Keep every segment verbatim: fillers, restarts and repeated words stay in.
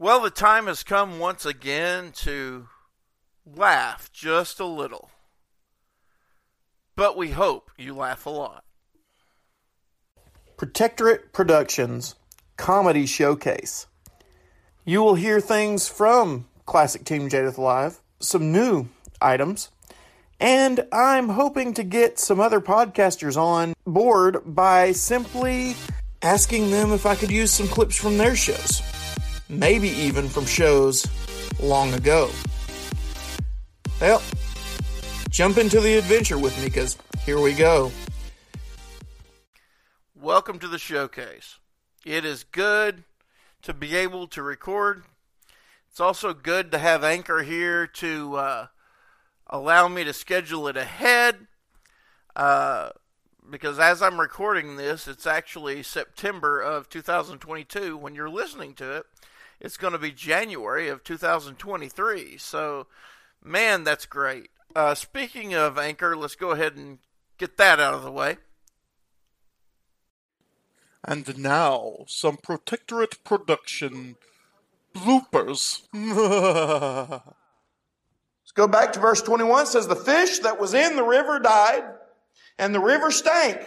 Well, the time has come once again to laugh just a little. But we hope you laugh a lot. Protectorate Productions Comedy Showcase. You will hear things from Classic Team Jadith Live, some new items, and I'm hoping to get some other podcasters on board by simply asking them if I could use some clips from their shows, maybe even from shows long ago. Well, jump into the adventure with me, because here we go. Welcome to the showcase. It is good to be able to record. It's also good to have Anchor here to uh, allow me to schedule it ahead, uh, because as I'm recording this, it's actually September of two thousand twenty-two. When you're listening to it, it's going to be January of two thousand twenty-three. So, man, that's great. Uh, speaking of Anchor, let's go ahead and get that out of the way. And now, some Protectorate Production bloopers. Let's go back to verse twenty-one. It says, the fish that was in the river died, and the river stank.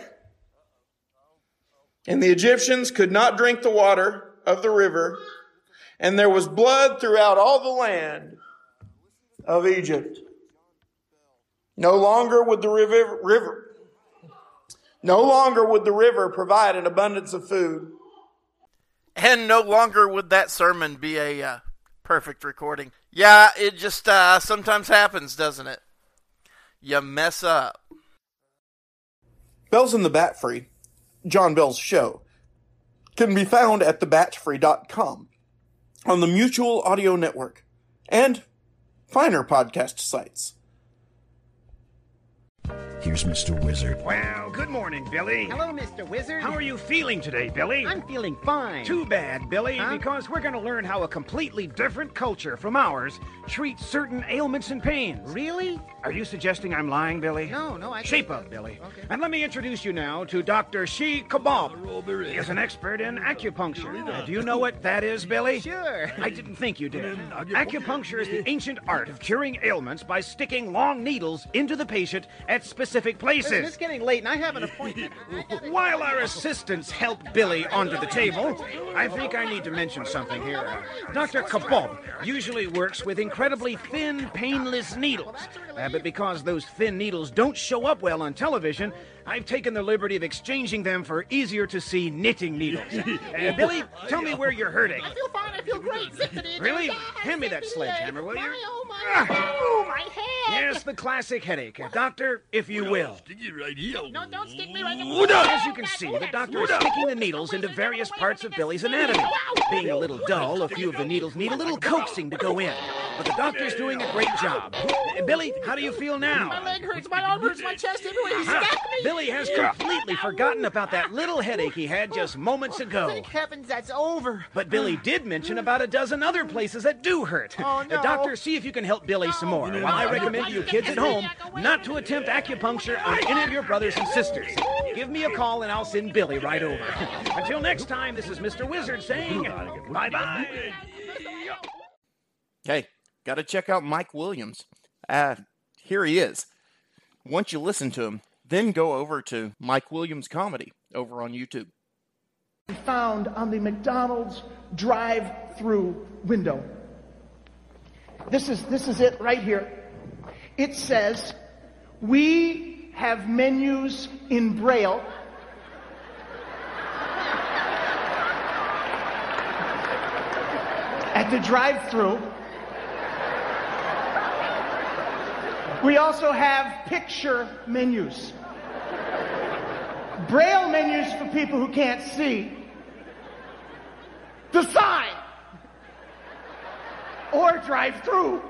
And the Egyptians could not drink the water of the river, and there was blood throughout all the land of Egypt. No longer would the river, river, no longer would the river provide an abundance of food. And no longer would that sermon be a uh, perfect recording. Yeah, it just uh, sometimes happens, doesn't it? You mess up. Bells and the Batfree, John Bell's show, can be found at the bat free dot com, on the Mutual Audio Network, and finer podcast sites. Here's Mister Wizard. Well, good morning, Billy. Hello, Mister Wizard. How are you feeling today, Billy? I'm feeling fine. Too bad, Billy, huh? Because we're going to learn how a completely different culture from ours treats certain ailments and pains. Really? Are you suggesting I'm lying, Billy? No, no, I... Shape up, Billy. Okay. And let me introduce you now to Doctor Shi Kabob. He is an expert in acupuncture. Do you know what that is, Billy? Sure. I didn't think you did. Acupuncture is the ancient art of curing ailments by sticking long needles into the patient at specific... specific places. Listen, it's getting late and I have an appointment. While our assistants help Billy onto the table, I think I need to mention something here. Doctor Kabob usually works with incredibly thin, painless needles. Uh, but because those thin needles don't show up well on television, I've taken the liberty of exchanging them for easier-to-see knitting needles. Uh, Billy, tell me where you're hurting. I feel fine. I feel great. Really? Hand me that sledgehammer, will you? Oh, my, oh, my head. Yes, the classic headache. Uh, doctor, if you will. No, don't stick me right here. As you can see, the doctor is sticking the needles into various parts of Billy's anatomy. Being a little dull, a few of the needles need a little coaxing to go in. But the doctor's doing a great job. Uh, Billy, how do you feel now? My leg hurts, my arm hurts, my chest, everywhere. He stabbed me. Billy has completely forgotten about that little headache he had just moments ago. Thank heavens that's over. But Billy did mention about a dozen other places that do hurt. Oh, no. Uh, doctor, see if you can help Billy no. some more. While I recommend to you kids at home not to attempt acupuncture on any of your brothers and sisters. Give me a call and I'll send Billy right over. Until next time, this is Mister Wizard saying bye-bye. Hey, gotta check out Mike Williams. Uh, here he is. Once you listen to him, then go over to Mike Williams Comedy over on YouTube. Found on the McDonald's drive-through window. This is this is it right here. It says, we have menus in Braille. At the drive-through. We also have picture menus. Braille menus for people who can't see. The sign. Or drive-through.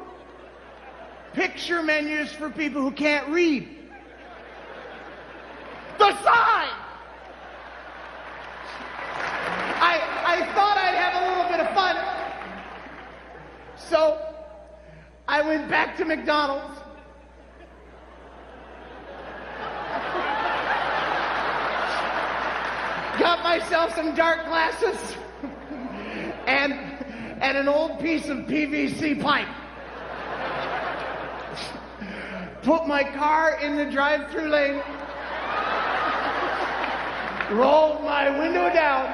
Picture menus for people who can't read. The sign. I I thought I'd have a little bit of fun. So I went back to McDonald's. Got myself some dark glasses and and an old piece of P V C pipe. Put my car in the drive-thru lane, rolled my window down,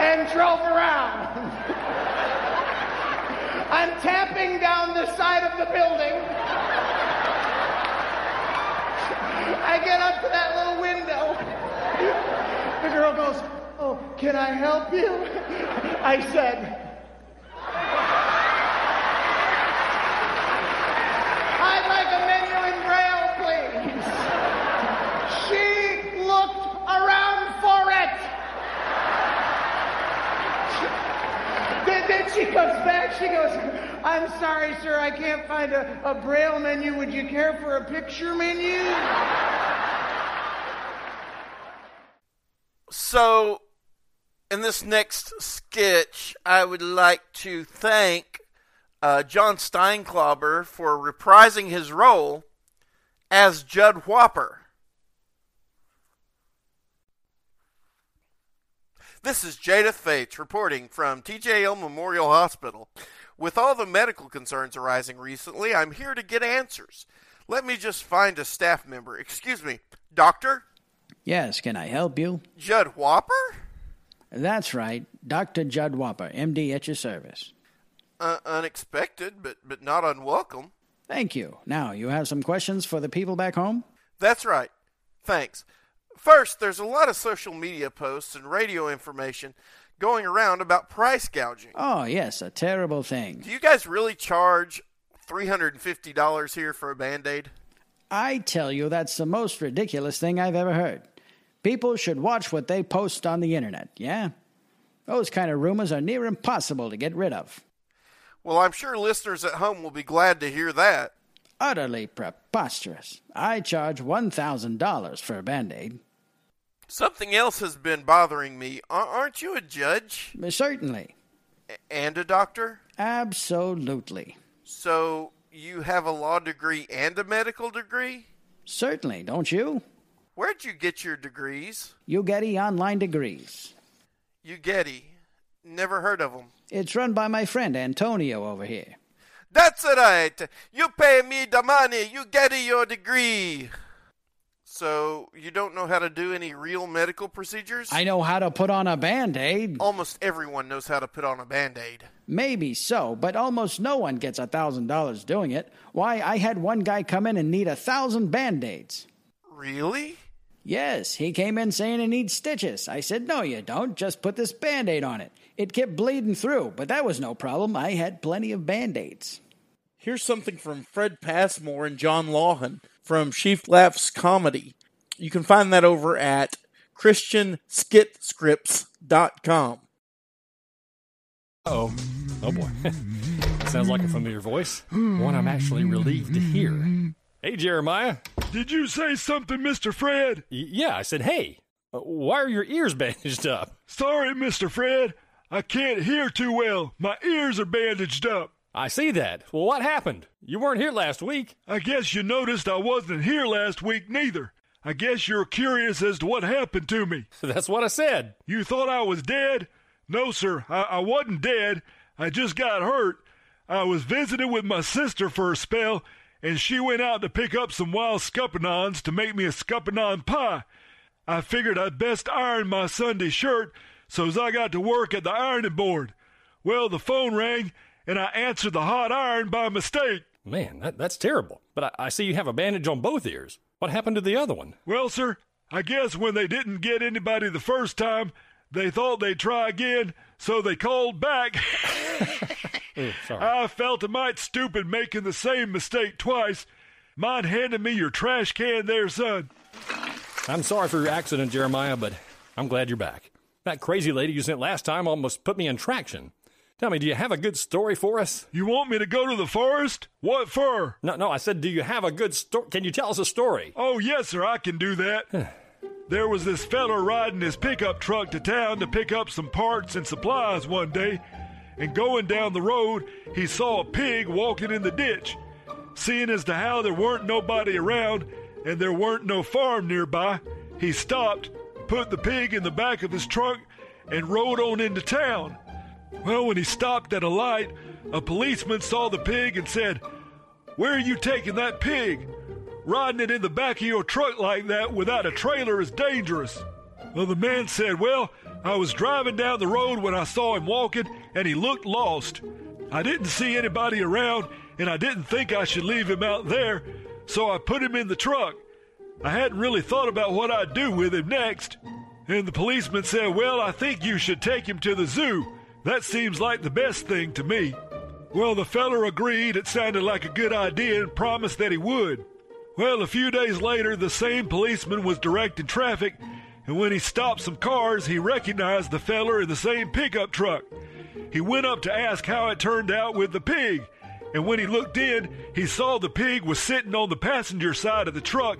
and drove around. I'm tapping down the side of the building. I get up to that little window. The girl goes, "Oh, can I help you?" I said, "I'd like a menu in Braille, please." She looked around for it. Then, then she comes back, she goes, "I'm sorry, sir, I can't find a, a Braille menu. Would you care for a picture menu?" So, in this next sketch, I would like to thank uh, John Steinklobber for reprising his role as Judd Whopper. This is Jada Faith reporting from T J L Memorial Hospital. With all the medical concerns arising recently, I'm here to get answers. Let me just find a staff member. Excuse me, doctor? Yes, can I help you? Judd Whopper? That's right. Doctor Judd Whopper, M D at your service. Uh, unexpected, but, but not unwelcome. Thank you. Now, you have some questions for the people back home? That's right. Thanks. First, there's a lot of social media posts and radio information going around about price gouging. Oh, yes, a terrible thing. Do you guys really charge three hundred fifty dollars here for a Band-Aid? I tell you, that's the most ridiculous thing I've ever heard. People should watch what they post on the internet, yeah? Those kind of rumors are near impossible to get rid of. Well, I'm sure listeners at home will be glad to hear that. Utterly preposterous. I charge one thousand dollars for a Band-Aid. Something else has been bothering me. Aren't you a judge? Certainly. And a doctor? Absolutely. So, you have a law degree and a medical degree? Certainly, don't you? Where'd you get your degrees? Ugetty Online Degrees. Ugetty. Never heard of them. It's run by my friend Antonio over here. That's right. You pay me the money. You get your degree. So, you don't know how to do any real medical procedures? I know how to put on a Band-Aid. Almost everyone knows how to put on a Band-Aid. Maybe so, but almost no one gets one thousand dollars doing it. Why, I had one guy come in and need one thousand Band-Aids. Really? Yes, he came in saying he needs stitches. I said, "No, you don't. Just put this Band-Aid on it." It kept bleeding through, but that was no problem. I had plenty of Band-Aids. Here's something from Fred Passmore and John Laughan from Chief Laughs Comedy. You can find that over at Christian Skit Scripts dot com. Oh, oh boy. Sounds like a familiar voice. One I'm actually relieved to hear. Hey, Jeremiah. Did you say something, Mister Fred? Y- yeah, I said, "Hey, why are your ears bandaged up?" Sorry, Mister Fred. I can't hear too well. My ears are bandaged up. I see that. Well, what happened? You weren't here last week. I guess you noticed I wasn't here last week neither. I guess you're curious as to what happened to me. That's what I said. You thought I was dead? No, sir. I, I wasn't dead. I just got hurt. I was visiting with my sister for a spell, and she went out to pick up some wild scuppernons to make me a scuppernon pie. I figured I'd best iron my Sunday shirt, so as I got to work at the ironing board. Well, the phone rang, and I answered the hot iron by mistake. Man, that, that's terrible. But I, I see you have a bandage on both ears. What happened to the other one? Well, sir, I guess when they didn't get anybody the first time, they thought they'd try again, so they called back. Ooh, sorry. I felt a mite stupid making the same mistake twice. Mind handing me your trash can there, son? I'm sorry for your accident, Jeremiah, but I'm glad you're back. That crazy lady you sent last time almost put me in traction. Tell me, do you have a good story for us? You want me to go to the forest? What for? No, no, I said, do you have a good story? Can you tell us a story? Oh, yes, sir, I can do that. There was this fella riding his pickup truck to town to pick up some parts and supplies one day, and going down the road, he saw a pig walking in the ditch. Seeing as to how there weren't nobody around, and there weren't no farm nearby, he stopped, put the pig in the back of his truck, and rode on into town. Well, when he stopped at a light, a policeman saw the pig and said, "Where are you taking that pig? Riding it in the back of your truck like that without a trailer is dangerous." Well, the man said, "Well, I was driving down the road when I saw him walking, and he looked lost. I didn't see anybody around, and I didn't think I should leave him out there, so I put him in the truck. I hadn't really thought about what I'd do with him next." And the policeman said, "Well, I think you should take him to the zoo. That seems like the best thing to me." Well, the feller agreed. It sounded like a good idea and promised that he would. Well, a few days later, the same policeman was directing traffic, and when he stopped some cars, he recognized the feller in the same pickup truck. He went up to ask how it turned out with the pig, and when he looked in, he saw the pig was sitting on the passenger side of the truck,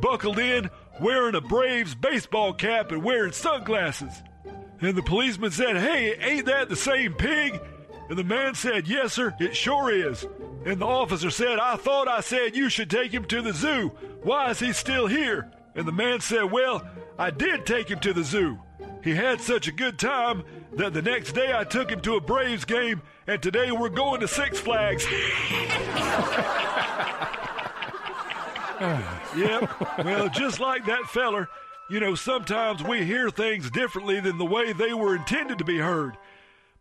buckled in, wearing a Braves baseball cap and wearing sunglasses. And the policeman said, "Hey, ain't that the same pig?" And the man said, "Yes, sir, it sure is." And the officer said, "I thought I said you should take him to the zoo. Why is he still here?" And the man said, "Well, I did take him to the zoo. He had such a good time that the next day I took him to a Braves game, and today we're going to Six Flags." Yep. Well, just like that feller, you know, sometimes we hear things differently than the way they were intended to be heard.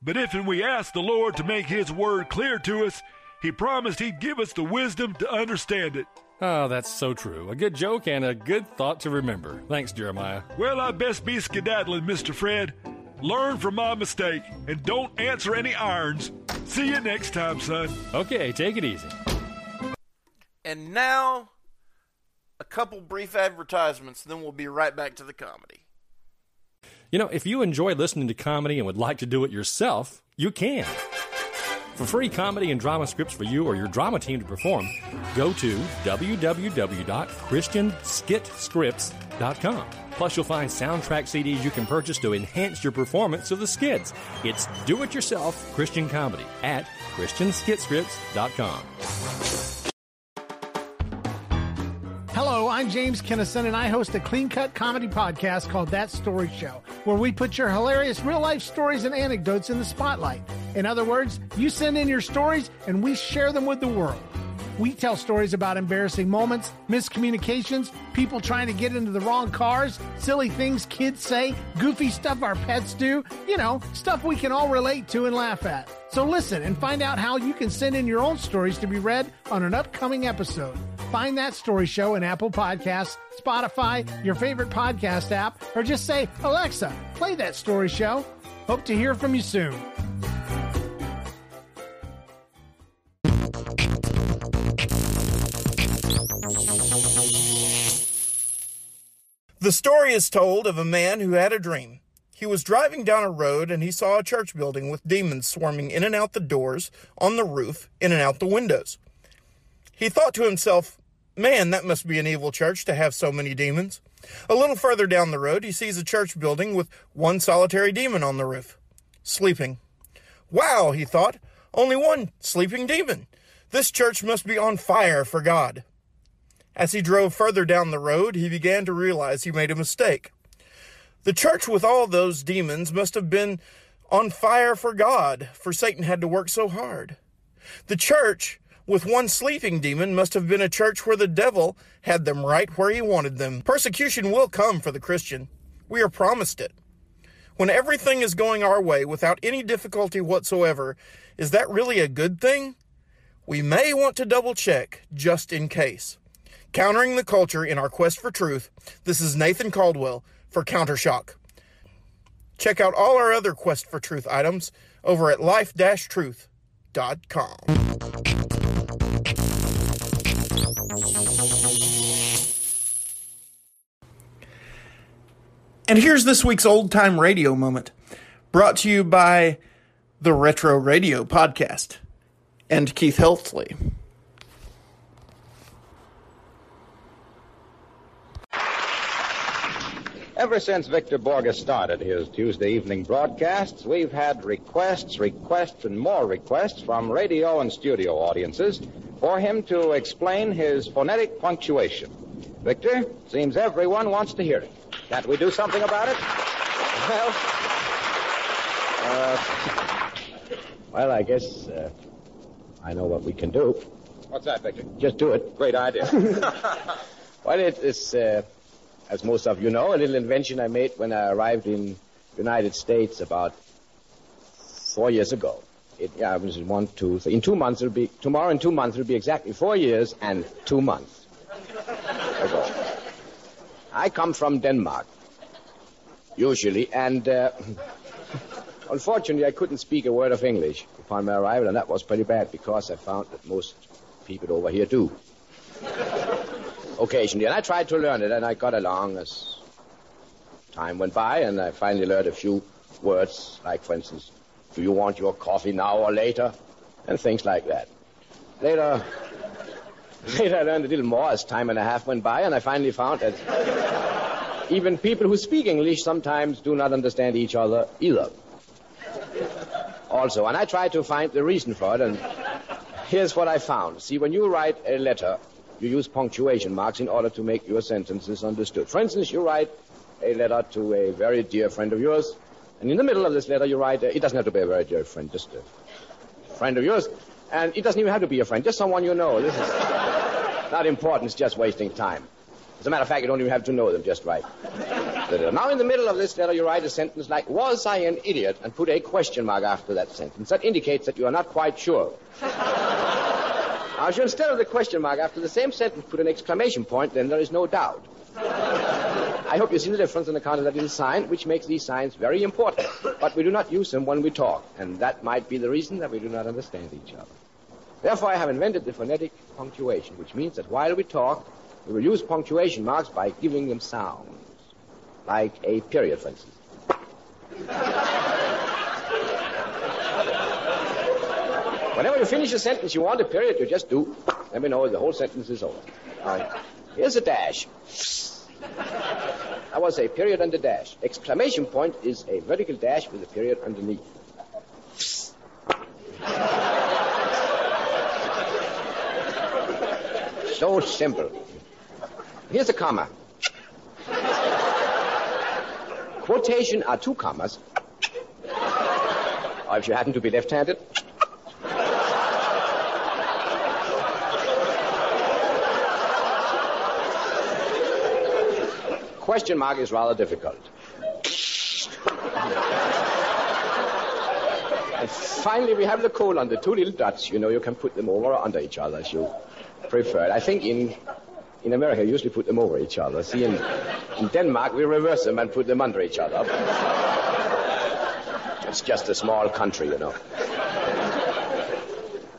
But if and we ask the Lord to make His word clear to us, He promised He'd give us the wisdom to understand it. Oh, that's so true. A good joke and a good thought to remember. Thanks, Jeremiah. Well, I best be skedaddling, Mister Fred. Learn from my mistake and don't answer any irons. See you next time, son. Okay, take it easy. And now, a couple brief advertisements, then we'll be right back to the comedy. You know, if you enjoy listening to comedy and would like to do it yourself, you can. For free comedy and drama scripts for you or your drama team to perform, go to w w w dot christian skit scripts dot com. Plus, you'll find soundtrack C Ds you can purchase to enhance your performance of the skits. It's do-it-yourself Christian comedy at christian skit scripts dot com. Hello, I'm James Kennison, and I host a clean-cut comedy podcast called That Story Show, where we put your hilarious real-life stories and anecdotes in the spotlight. In other words, you send in your stories, and we share them with the world. We tell stories about embarrassing moments, miscommunications, people trying to get into the wrong cars, silly things kids say, goofy stuff our pets do, you know, stuff we can all relate to and laugh at. So listen and find out how you can send in your own stories to be read on an upcoming episode. Find That Story Show in Apple Podcasts, Spotify, your favorite podcast app, or just say, "Alexa, play That Story Show." Hope to hear from you soon. The story is told of a man who had a dream. He was driving down a road and he saw a church building with demons swarming in and out the doors, on the roof, in and out the windows. He thought to himself, "Man, that must be an evil church to have so many demons." A little further down the road, he sees a church building with one solitary demon on the roof, sleeping. "Wow," he thought, "only one sleeping demon. This church must be on fire for God." As he drove further down the road, he began to realize he made a mistake. The church with all those demons must have been on fire for God, for Satan had to work so hard. The church with one sleeping demon must have been a church where the devil had them right where he wanted them. Persecution will come for the Christian. We are promised it. When everything is going our way without any difficulty whatsoever, is that really a good thing? We may want to double check just in case. Countering the culture in our quest for truth, this is Nathan Caldwell for Countershock. Check out all our other Quest for Truth items over at life dash truth dot com. And here's this week's old-time radio moment, brought to you by the Retro Radio Podcast and Keith Hiltley. Ever since Victor Borge started his Tuesday evening broadcasts, we've had requests, requests, and more requests from radio and studio audiences for him to explain his phonetic punctuation. Victor, seems everyone wants to hear it. Can't we do something about it? Well, uh, well, I guess uh, I know what we can do. What's that, Victor? Just do it. Great idea. Well, it is, uh, as most of you know, a little invention I made when I arrived in the United States about four years ago. It, yeah, I was one, two, three. In two months, it'll be, tomorrow in two months, it'll be exactly four years and two months ago. I come from Denmark, usually, and uh, unfortunately, I couldn't speak a word of English upon my arrival, and that was pretty bad because I found that most people over here do. Occasionally, and I tried to learn it, and I got along as time went by, and I finally learned a few words, like, for instance, do you want your coffee now or later? And things like that. Later, later I learned a little more as time and a half went by, and I finally found that even people who speak English sometimes do not understand each other either. Also, and I tried to find the reason for it, and here's what I found. See, when you write a letter, you use punctuation marks in order to make your sentences understood. For instance, you write a letter to a very dear friend of yours, and in the middle of this letter you write, uh, it doesn't have to be a very dear friend, just a friend of yours, and it doesn't even have to be a friend, just someone you know. This is not important, it's just wasting time. As a matter of fact, you don't even have to know them, just write. Now in the middle of this letter you write a sentence like, was I an idiot? And put a question mark after that sentence. That indicates that you are not quite sure. Now, if you instead of the question mark after the same sentence put an exclamation point, then there is no doubt. I hope you see the difference on account of that little sign, which makes these signs very important. But we do not use them when we talk, and that might be the reason that we do not understand each other. Therefore, I have invented the phonetic punctuation, which means that while we talk, we will use punctuation marks by giving them sounds. Like a period, for instance. Whenever you finish a sentence, you want a period, you just do. Let me know the whole sentence is over. All right. Here's a dash. That was a period and a dash. Exclamation point is a vertical dash with a period underneath. So simple. Here's a comma. Quotation are two commas. Or if you happen to be left-handed... Question mark is rather difficult. And finally, we have the colon, the two little dots. You know, you can put them over or under each other as you prefer. I think in in America, you usually put them over each other. See, in, in Denmark, we reverse them and put them under each other. It's just a small country, you know.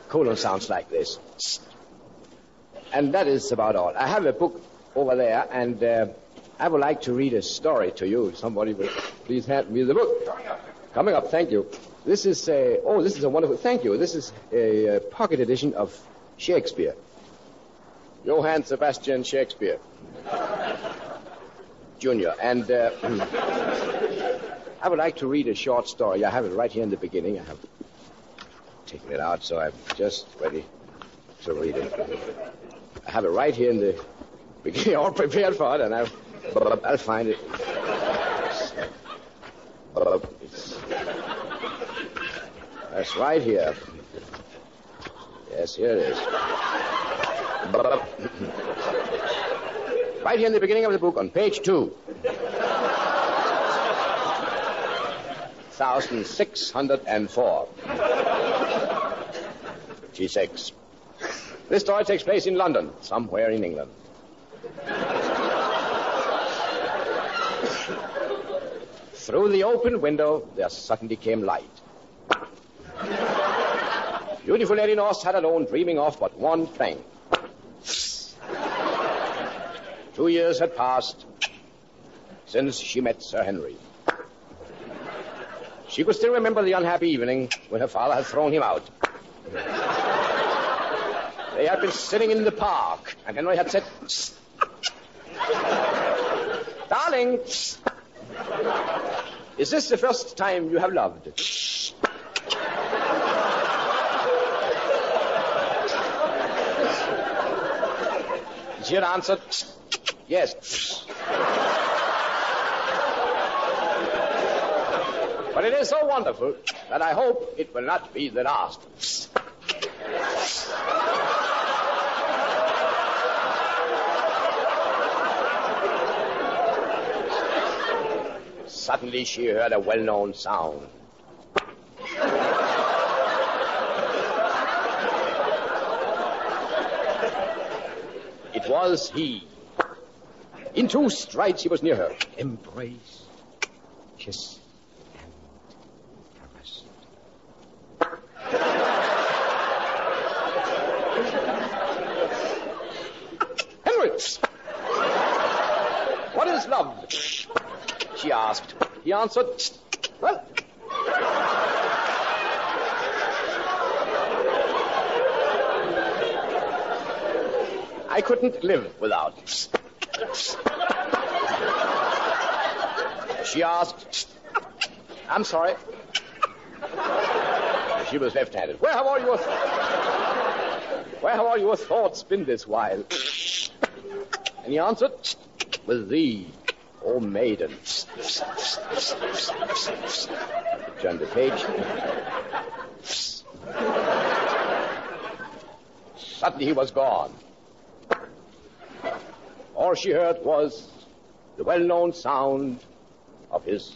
Colon sounds like this. And that is about all. I have a book over there, and... Uh, I would like to read a story to you. Somebody would please hand me the book. Coming up. Coming up, thank you. This is a... Oh, this is a wonderful... Thank you. This is a uh, pocket edition of Shakespeare. Johann Sebastian Shakespeare. Junior. And uh, I would like to read a short story. I have it right here in the beginning. I have taken it out, so I'm just ready to read it. I have it right here in the beginning, all prepared for it, and I've... I'll find it. That's right here. Yes, here it is. Right here in the beginning of the book on page two. one thousand six hundred four. G six. This story takes place in London, somewhere in England. Through the open window, there suddenly came light. Beautiful Lady North sat alone, dreaming of but one thing. Two years had passed since she met Sir Henry. She could still remember the unhappy evening when her father had thrown him out. They had been sitting in the park, and Henry had said, "Darling, is this the first time you have loved?" She had answered, Yes. But it is so wonderful that I hope it will not be the last. Suddenly she heard a well-known sound. It was he. In two strides, he was near her. Embrace, kiss. She asked. He answered, well. I couldn't live without. She asked, I'm sorry. She was left-handed. Where have all your, where have all your thoughts been this while? And he answered, with thee. Oh, maiden. Turn the page. Suddenly he was gone. All she heard was the well-known sound of his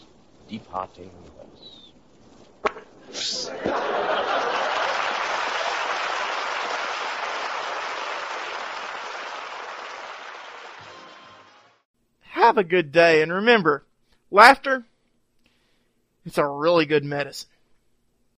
departing voice. Have a good day, and remember, laughter, it's a really good medicine.